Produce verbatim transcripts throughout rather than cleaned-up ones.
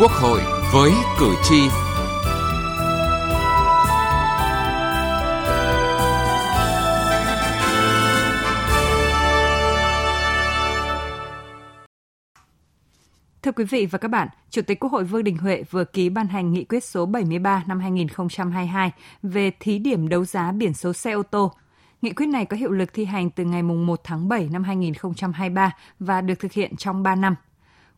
Quốc hội với cử tri. Thưa quý vị và các bạn, Chủ tịch Quốc hội Vương Đình Huệ vừa ký ban hành nghị quyết số bảy mươi ba năm hai nghìn không trăm hai mươi hai về thí điểm đấu giá biển số xe ô tô. Nghị quyết này có hiệu lực thi hành từ ngày mùng một tháng bảy năm hai nghìn không trăm hai mươi ba và được thực hiện trong ba năm.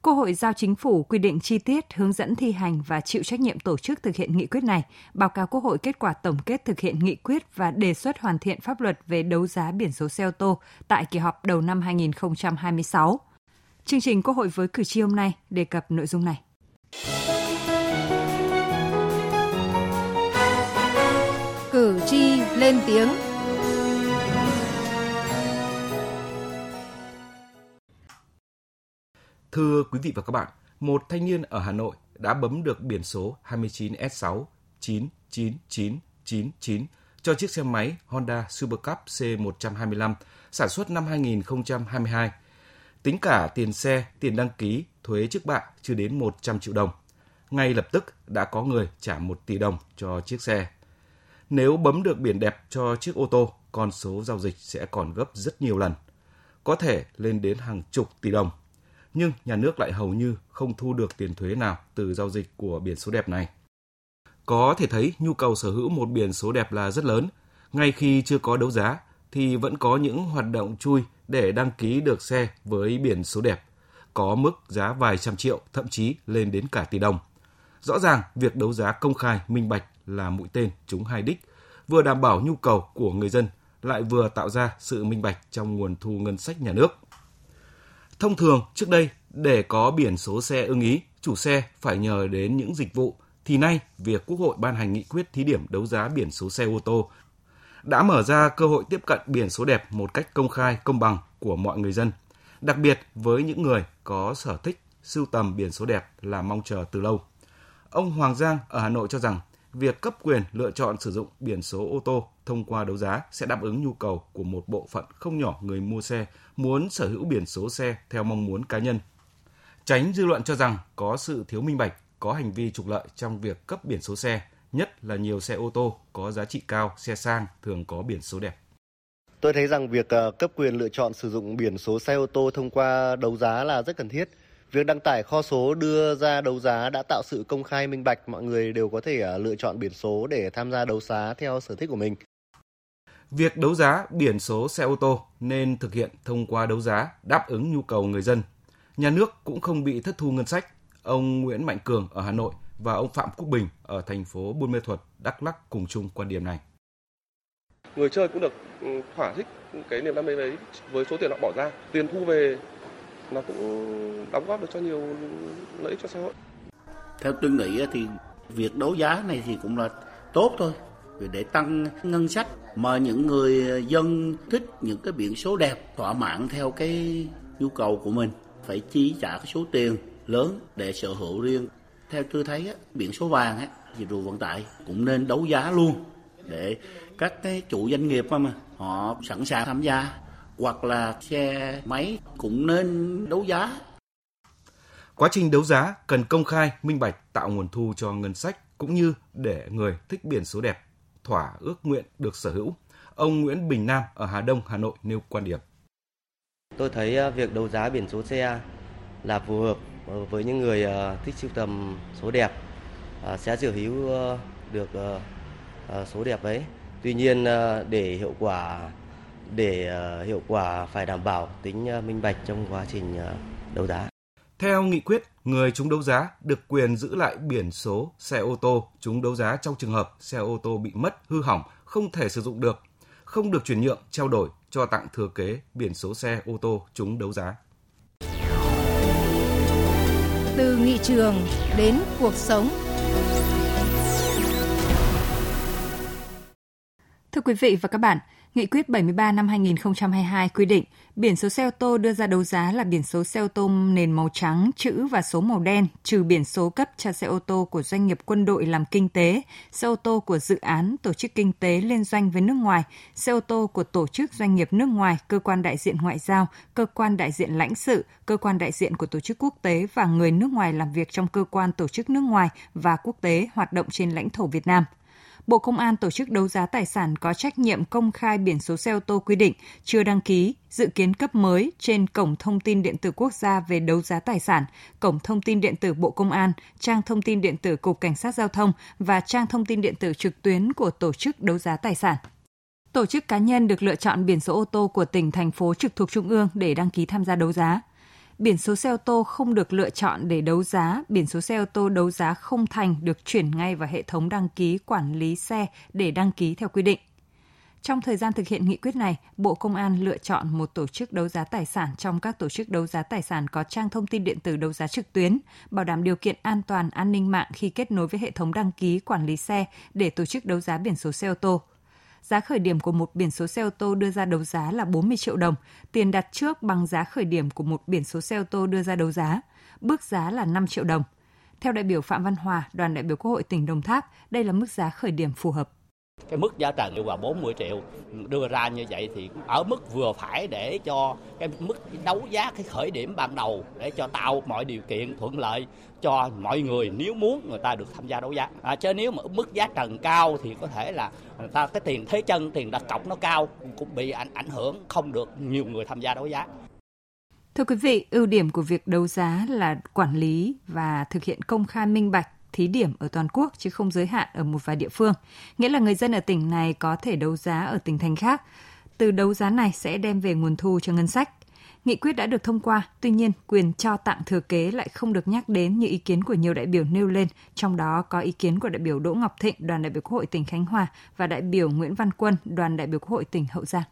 Quốc hội giao Chính phủ quy định chi tiết, hướng dẫn thi hành và chịu trách nhiệm tổ chức thực hiện nghị quyết này, báo cáo Quốc hội kết quả tổng kết thực hiện nghị quyết và đề xuất hoàn thiện pháp luật về đấu giá biển số xe ô tô tại kỳ họp đầu năm hai nghìn không trăm hai mươi sáu. Chương trình Quốc hội với cử tri hôm nay đề cập nội dung này. Cử tri lên tiếng. Thưa quý vị và các bạn, một thanh niên ở Hà Nội đã bấm được biển số hai chín S sáu chín chín chín chín chín cho chiếc xe máy Honda Supercup C một trăm hai mươi lăm sản xuất năm hai nghìn không trăm hai mươi hai. Tính cả tiền xe, tiền đăng ký, thuế trước bạ chưa đến một trăm triệu đồng. Ngay lập tức đã có người trả một tỷ đồng cho chiếc xe. Nếu bấm được biển đẹp cho chiếc ô tô, con số giao dịch sẽ còn gấp rất nhiều lần. Có thể lên đến hàng chục tỷ đồng. Nhưng nhà nước lại hầu như không thu được tiền thuế nào từ giao dịch của biển số đẹp này. Có thể thấy nhu cầu sở hữu một biển số đẹp là rất lớn. Ngay khi chưa có đấu giá thì vẫn có những hoạt động chui để đăng ký được xe với biển số đẹp, có mức giá vài trăm triệu, thậm chí lên đến cả tỷ đồng. Rõ ràng, việc đấu giá công khai, minh bạch là mũi tên trúng hai đích, vừa đảm bảo nhu cầu của người dân, lại vừa tạo ra sự minh bạch trong nguồn thu ngân sách nhà nước. Thông thường, trước đây, để có biển số xe ưng ý, chủ xe phải nhờ đến những dịch vụ, thì nay, việc Quốc hội ban hành nghị quyết thí điểm đấu giá biển số xe ô tô đã mở ra cơ hội tiếp cận biển số đẹp một cách công khai, công bằng của mọi người dân, đặc biệt với những người có sở thích sưu tầm biển số đẹp là mong chờ từ lâu. Ông Hoàng Giang ở Hà Nội cho rằng, việc cấp quyền lựa chọn sử dụng biển số ô tô thông qua đấu giá sẽ đáp ứng nhu cầu của một bộ phận không nhỏ người mua xe muốn sở hữu biển số xe theo mong muốn cá nhân. Tránh dư luận cho rằng có sự thiếu minh bạch, có hành vi trục lợi trong việc cấp biển số xe, nhất là nhiều xe ô tô có giá trị cao, xe sang thường có biển số đẹp. Tôi thấy rằng việc cấp quyền lựa chọn sử dụng biển số xe ô tô thông qua đấu giá là rất cần thiết. Việc đăng tải kho số đưa ra đấu giá đã tạo sự công khai minh bạch, mọi người đều có thể lựa chọn biển số để tham gia đấu giá theo sở thích của mình. Việc đấu giá biển số xe ô tô nên thực hiện thông qua đấu giá đáp ứng nhu cầu người dân. Nhà nước cũng không bị thất thu ngân sách. Ông Nguyễn Mạnh Cường ở Hà Nội và ông Phạm Quốc Bình ở thành phố Buôn Mê Thuột, Đắk Lắk cùng chung quan điểm này. Người chơi cũng được thỏa thích cái niềm đam mê đấy với số tiền họ bỏ ra, tiền thu về nó cũng đóng góp được cho nhiều lợi ích cho xã hội. Theo tôi nghĩ thì việc đấu giá này thì cũng là tốt thôi, để tăng ngân sách mà những người dân thích những cái biển số đẹp thỏa mãn theo cái nhu cầu của mình, phải chi trả cái số tiền lớn để sở hữu riêng. Theo tôi thấy á, biển số vàng á, dịch vụ vận tải cũng nên đấu giá luôn để các cái chủ doanh nghiệp mà họ sẵn sàng tham gia, hoặc là xe máy cũng nên đấu giá. Quá trình đấu giá cần công khai, minh bạch, tạo nguồn thu cho ngân sách cũng như để người thích biển số đẹp thỏa ước nguyện được sở hữu. Ông Nguyễn Bình Nam ở Hà Đông, Hà Nội nêu quan điểm. Tôi thấy việc đấu giá biển số xe là phù hợp với những người thích sưu tầm số đẹp, sẽ sở hữu được số đẹp ấy. Tuy nhiên để hiệu quả để hiệu quả phải đảm bảo tính minh bạch trong quá trình đấu giá. Theo nghị quyết, người trúng đấu giá được quyền giữ lại biển số xe ô tô trúng đấu giá trong trường hợp xe ô tô bị mất, hư hỏng, không thể sử dụng được, không được chuyển nhượng, trao đổi, cho tặng thừa kế biển số xe ô tô trúng đấu giá. Từ nghị trường đến cuộc sống. Thưa quý vị và các bạn, Nghị quyết bảy mươi ba năm hai nghìn không trăm hai mươi hai quy định biển số xe ô tô đưa ra đấu giá là biển số xe ô tô nền màu trắng, chữ và số màu đen, trừ biển số cấp cho xe ô tô của doanh nghiệp quân đội làm kinh tế, xe ô tô của dự án, tổ chức kinh tế liên doanh với nước ngoài, xe ô tô của tổ chức doanh nghiệp nước ngoài, cơ quan đại diện ngoại giao, cơ quan đại diện lãnh sự, cơ quan đại diện của tổ chức quốc tế và người nước ngoài làm việc trong cơ quan tổ chức nước ngoài và quốc tế hoạt động trên lãnh thổ Việt Nam. Bộ Công an tổ chức đấu giá tài sản có trách nhiệm công khai biển số xe ô tô quy định, chưa đăng ký, dự kiến cấp mới trên Cổng Thông tin Điện tử Quốc gia về đấu giá tài sản, Cổng Thông tin Điện tử Bộ Công an, Trang Thông tin Điện tử Cục Cảnh sát Giao thông và Trang Thông tin Điện tử trực tuyến của tổ chức đấu giá tài sản. Tổ chức cá nhân được lựa chọn biển số ô tô của tỉnh, thành phố trực thuộc Trung ương để đăng ký tham gia đấu giá. Biển số xe ô tô không được lựa chọn để đấu giá, biển số xe ô tô đấu giá không thành được chuyển ngay vào hệ thống đăng ký quản lý xe để đăng ký theo quy định. Trong thời gian thực hiện nghị quyết này, Bộ Công an lựa chọn một tổ chức đấu giá tài sản trong các tổ chức đấu giá tài sản có trang thông tin điện tử đấu giá trực tuyến, bảo đảm điều kiện an toàn, an ninh mạng khi kết nối với hệ thống đăng ký quản lý xe để tổ chức đấu giá biển số xe ô tô. Giá khởi điểm của một biển số xe ô tô đưa ra đấu giá là bốn mươi triệu đồng, tiền đặt trước bằng giá khởi điểm của một biển số xe ô tô đưa ra đấu giá, bước giá là năm triệu đồng. Theo đại biểu Phạm Văn Hòa, đoàn đại biểu Quốc hội tỉnh Đồng Tháp, đây là mức giá khởi điểm phù hợp. Cái mức giá trần là bốn mươi triệu đưa ra như vậy thì ở mức vừa phải để cho cái mức đấu giá cái khởi điểm ban đầu để cho tạo mọi điều kiện thuận lợi cho mọi người nếu muốn người ta được tham gia đấu giá. À, chứ nếu mà mức giá trần cao thì có thể là người ta cái tiền thế chân, tiền đặt cọc nó cao cũng bị ảnh, ảnh hưởng không được nhiều người tham gia đấu giá. Thưa quý vị, ưu điểm của việc đấu giá là quản lý và thực hiện công khai minh bạch, thí điểm ở toàn quốc chứ không giới hạn ở một vài địa phương. Nghĩa là người dân ở tỉnh này có thể đấu giá ở tỉnh thành khác. Từ đấu giá này sẽ đem về nguồn thu cho ngân sách. Nghị quyết đã được thông qua, tuy nhiên quyền cho tặng thừa kế lại không được nhắc đến như ý kiến của nhiều đại biểu nêu lên, trong đó có ý kiến của đại biểu Đỗ Ngọc Thịnh, đoàn đại biểu Quốc hội tỉnh Khánh Hòa và đại biểu Nguyễn Văn Quân, đoàn đại biểu Quốc hội tỉnh Hậu Giang.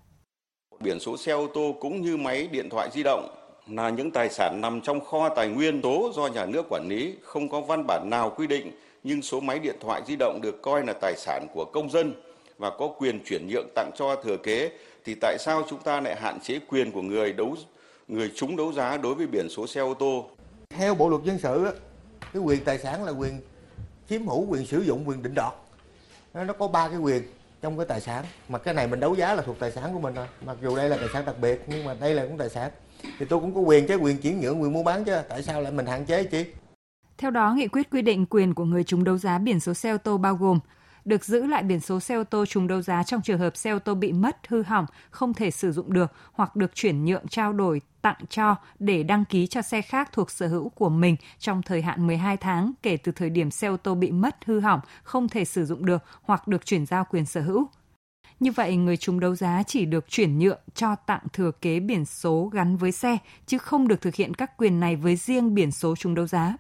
Biển số xe ô tô cũng như máy điện thoại di động là những tài sản nằm trong kho tài nguyên tố do nhà nước quản lý, không có văn bản nào quy định, nhưng số máy điện thoại di động được coi là tài sản của công dân và có quyền chuyển nhượng tặng cho thừa kế, thì tại sao chúng ta lại hạn chế quyền của người đấu người trúng đấu giá đối với biển số xe ô tô? Theo Bộ luật dân sự, cái quyền tài sản là quyền chiếm hữu, quyền sử dụng, quyền định đoạt. Nó có ba cái quyền trong cái tài sản, mà cái này mình đấu giá là thuộc tài sản của mình rồi. Mặc dù đây là tài sản đặc biệt nhưng mà đây là cũng tài sản. Thì tôi cũng có quyền chứ, quyền chuyển nhượng, quyền mua bán chứ, tại sao lại mình hạn chế chị? Theo đó, nghị quyết quy định quyền của người trúng đấu giá biển số xe ô tô bao gồm được giữ lại biển số xe ô tô trúng đấu giá trong trường hợp xe ô tô bị mất, hư hỏng, không thể sử dụng được hoặc được chuyển nhượng, trao đổi, tặng cho để đăng ký cho xe khác thuộc sở hữu của mình trong thời hạn mười hai tháng kể từ thời điểm xe ô tô bị mất, hư hỏng, không thể sử dụng được hoặc được chuyển giao quyền sở hữu. Như vậy, người trúng đấu giá chỉ được chuyển nhượng cho tặng thừa kế biển số gắn với xe, chứ không được thực hiện các quyền này với riêng biển số trúng đấu giá.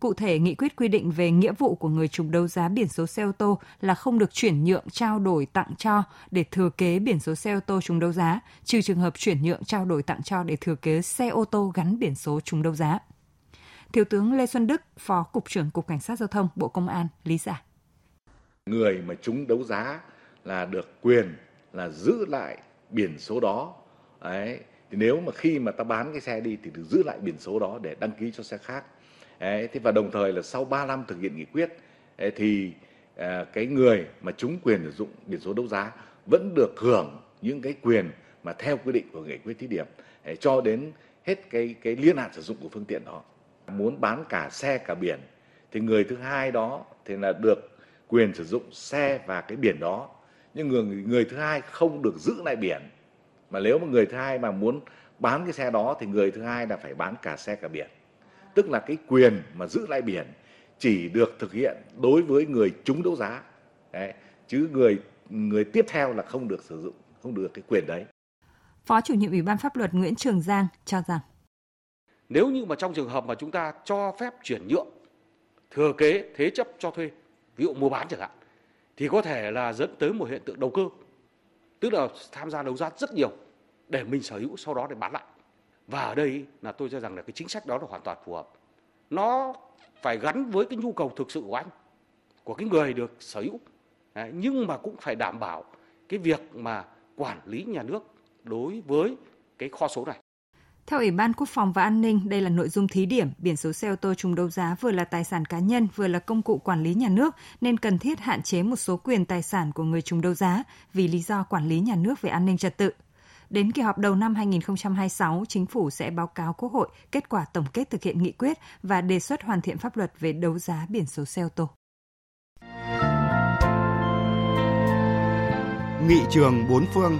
Cụ thể, nghị quyết quy định về nghĩa vụ của người trúng đấu giá biển số xe ô tô là không được chuyển nhượng, trao đổi, tặng cho để thừa kế biển số xe ô tô trúng đấu giá, trừ trường hợp chuyển nhượng, trao đổi, tặng cho để thừa kế xe ô tô gắn biển số trúng đấu giá. Thiếu tướng Lê Xuân Đức, Phó Cục trưởng Cục Cảnh sát Giao thông, Bộ Công an, lý giải. Người mà trúng đấu giá là được quyền là giữ lại biển số đó. Đấy. Thì nếu mà khi mà ta bán cái xe đi thì được giữ lại biển số đó để đăng ký cho xe khác. Đấy. Thế và đồng thời là sau ba năm thực hiện nghị quyết ấy, thì à, cái người mà trúng quyền sử dụng biển số đấu giá vẫn được hưởng những cái quyền mà theo quy định của nghị quyết thí điểm ấy, cho đến hết cái, cái niên hạn sử dụng của phương tiện đó. Muốn bán cả xe cả biển thì người thứ hai đó thì là được quyền sử dụng xe và cái biển đó. Nhưng người, người thứ hai không được giữ lại biển. Mà nếu mà người thứ hai mà muốn bán cái xe đó thì người thứ hai là phải bán cả xe cả biển. Tức là cái quyền mà giữ lại biển chỉ được thực hiện đối với người trúng đấu giá. Đấy. Chứ người, người tiếp theo là không được sử dụng, không được cái quyền đấy. Phó chủ nhiệm Ủy ban Pháp luật Nguyễn Trường Giang cho rằng nếu như mà trong trường hợp mà chúng ta cho phép chuyển nhượng, thừa kế, thế chấp cho thuê, ví dụ mua bán chẳng hạn, thì có thể là dẫn tới một hiện tượng đầu cơ, tức là tham gia đấu giá rất nhiều để mình sở hữu sau đó để bán lại. Và ở đây là tôi cho rằng là cái chính sách đó là hoàn toàn phù hợp. Nó phải gắn với cái nhu cầu thực sự của anh, của cái người được sở hữu. Đấy, nhưng mà cũng phải đảm bảo cái việc mà quản lý nhà nước đối với cái kho số này. Theo Ủy ban Quốc phòng và An ninh, đây là nội dung thí điểm, biển số xe ô tô trúng đấu giá vừa là tài sản cá nhân, vừa là công cụ quản lý nhà nước, nên cần thiết hạn chế một số quyền tài sản của người trúng đấu giá vì lý do quản lý nhà nước về an ninh trật tự. Đến kỳ họp đầu năm hai nghìn không trăm hai mươi sáu, Chính phủ sẽ báo cáo Quốc hội kết quả tổng kết thực hiện nghị quyết và đề xuất hoàn thiện pháp luật về đấu giá biển số xe ô tô. Nghị trường bốn phương.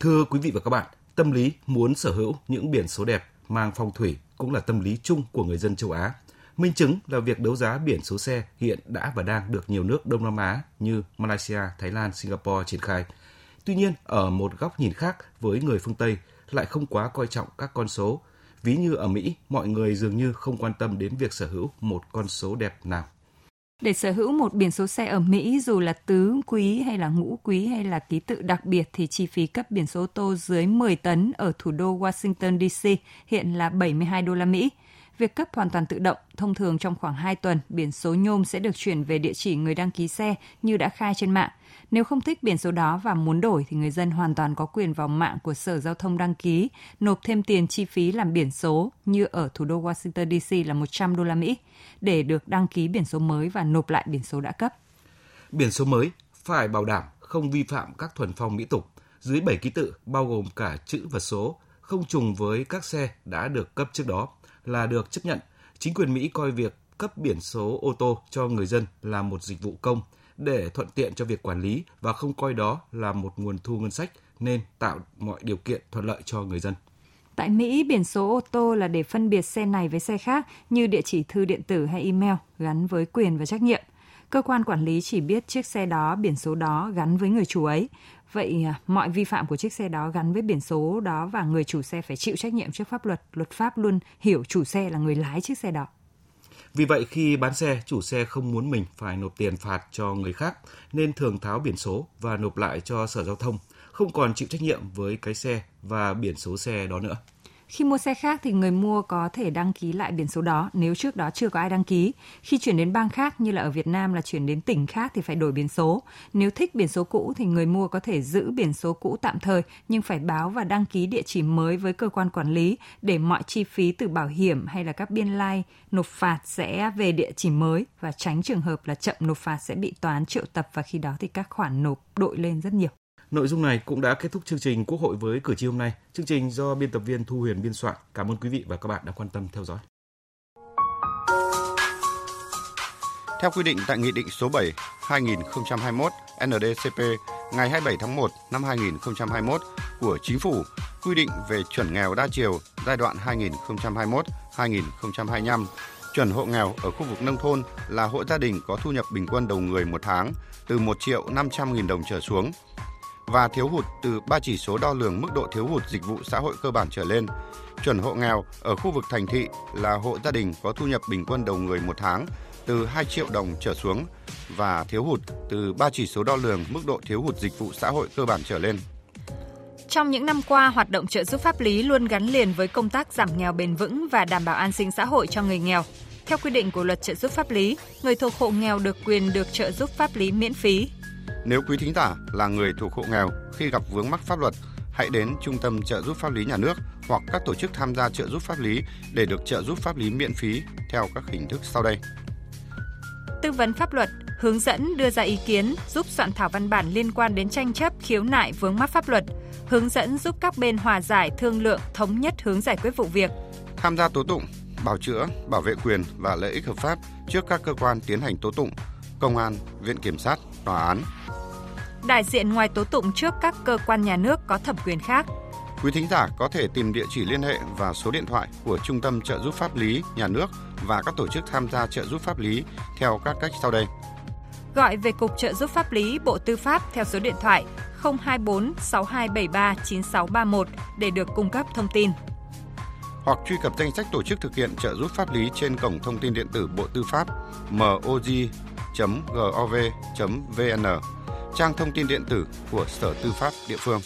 Thưa quý vị và các bạn, tâm lý muốn sở hữu những biển số đẹp mang phong thủy cũng là tâm lý chung của người dân châu Á. Minh chứng là việc đấu giá biển số xe hiện đã và đang được nhiều nước Đông Nam Á như Malaysia, Thái Lan, Singapore triển khai. Tuy nhiên, ở một góc nhìn khác với người phương Tây lại không quá coi trọng các con số. Ví như ở Mỹ, mọi người dường như không quan tâm đến việc sở hữu một con số đẹp nào. Để sở hữu một biển số xe ở Mỹ, dù là tứ quý hay là ngũ quý hay là ký tự đặc biệt, thì chi phí cấp biển số ô tô dưới mười tấn ở thủ đô Washington đê xê hiện là bảy mươi hai đô la Mỹ. Việc cấp hoàn toàn tự động, thông thường trong khoảng hai tuần, biển số nhôm sẽ được chuyển về địa chỉ người đăng ký xe như đã khai trên mạng. Nếu không thích biển số đó và muốn đổi thì người dân hoàn toàn có quyền vào mạng của Sở Giao thông đăng ký, nộp thêm tiền chi phí làm biển số như ở thủ đô Washington đê xê là một trăm đô la Mỹ để được đăng ký biển số mới và nộp lại biển số đã cấp. Biển số mới phải bảo đảm không vi phạm các thuần phong mỹ tục, dưới bảy ký tự bao gồm cả chữ và số, không trùng với các xe đã được cấp trước đó là được chấp nhận. Chính quyền Mỹ coi việc cấp biển số ô tô cho người dân là một dịch vụ công để thuận tiện cho việc quản lý và không coi đó là một nguồn thu ngân sách nên tạo mọi điều kiện thuận lợi cho người dân. Tại Mỹ, biển số ô tô là để phân biệt xe này với xe khác như địa chỉ thư điện tử hay email gắn với quyền và trách nhiệm. Cơ quan quản lý chỉ biết chiếc xe đó, biển số đó gắn với người chủ ấy. Vậy mọi vi phạm của chiếc xe đó gắn với biển số đó và người chủ xe phải chịu trách nhiệm trước pháp luật. Luật pháp luôn hiểu chủ xe là người lái chiếc xe đó. Vì vậy khi bán xe, chủ xe không muốn mình phải nộp tiền phạt cho người khác nên thường tháo biển số và nộp lại cho Sở Giao thông, không còn chịu trách nhiệm với cái xe và biển số xe đó nữa. Khi mua xe khác thì người mua có thể đăng ký lại biển số đó nếu trước đó chưa có ai đăng ký. Khi chuyển đến bang khác như là ở Việt Nam là chuyển đến tỉnh khác thì phải đổi biển số. Nếu thích biển số cũ thì người mua có thể giữ biển số cũ tạm thời nhưng phải báo và đăng ký địa chỉ mới với cơ quan quản lý để mọi chi phí từ bảo hiểm hay là các biên lai nộp phạt sẽ về địa chỉ mới và tránh trường hợp là chậm nộp phạt sẽ bị tòa án triệu tập và khi đó thì các khoản nộp đội lên rất nhiều. Nội dung này cũng đã kết thúc chương trình Quốc hội với cử tri hôm nay. Chương trình do biên tập viên Thu Huyền biên soạn. Cảm ơn quý vị và các bạn đã quan tâm theo dõi. Theo quy định tại Nghị định số bảy hai nghìn không trăm hai mươi mốt en đê cê pê ngày hai mươi bảy tháng một năm hai nghìn không trăm hai mươi mốt của Chính phủ quy định về chuẩn nghèo đa chiều giai đoạn hai nghìn không trăm hai mươi mốt đến hai nghìn không trăm hai mươi lăm. Chuẩn hộ nghèo ở khu vực nông thôn là hộ gia đình có thu nhập bình quân đầu người một tháng từ một triệu năm trăm nghìn đồng trở xuống và thiếu hụt từ ba chỉ số đo lường mức độ thiếu hụt dịch vụ xã hội cơ bản trở lên. Chuẩn hộ nghèo ở khu vực thành thị là hộ gia đình có thu nhập bình quân đầu người một tháng từ hai triệu đồng trở xuống và thiếu hụt từ ba chỉ số đo lường mức độ thiếu hụt dịch vụ xã hội cơ bản trở lên. Trong những năm qua, hoạt động trợ giúp pháp lý luôn gắn liền với công tác giảm nghèo bền vững và đảm bảo an sinh xã hội cho người nghèo. Theo quy định của Luật trợ giúp pháp lý, người thuộc hộ nghèo được quyền được trợ giúp pháp lý miễn phí. Nếu quý thính giả là người thuộc hộ nghèo khi gặp vướng mắc pháp luật, hãy đến Trung tâm trợ giúp pháp lý nhà nước hoặc các tổ chức tham gia trợ giúp pháp lý để được trợ giúp pháp lý miễn phí theo các hình thức sau đây. Tư vấn pháp luật, hướng dẫn đưa ra ý kiến, giúp soạn thảo văn bản liên quan đến tranh chấp, khiếu nại vướng mắc pháp luật, hướng dẫn giúp các bên hòa giải, thương lượng, thống nhất hướng giải quyết vụ việc. Tham gia tố tụng, bào chữa, bảo vệ quyền và lợi ích hợp pháp trước các cơ quan tiến hành tố tụng, công an, viện kiểm sát, tòa án. Đại diện ngoài tố tụng trước các cơ quan nhà nước có thẩm quyền khác. Quý thính giả có thể tìm địa chỉ liên hệ và số điện thoại của Trung tâm trợ giúp pháp lý nhà nước và các tổ chức tham gia trợ giúp pháp lý theo các cách sau đây. Gọi về Cục Trợ giúp pháp lý Bộ Tư pháp theo số điện thoại không hai bốn sáu hai bảy ba chín sáu ba một để được cung cấp thông tin. Hoặc truy cập danh sách tổ chức thực hiện trợ giúp pháp lý trên cổng thông tin điện tử Bộ Tư pháp moj chấm gov chấm vn, trang thông tin điện tử của Sở Tư pháp địa phương.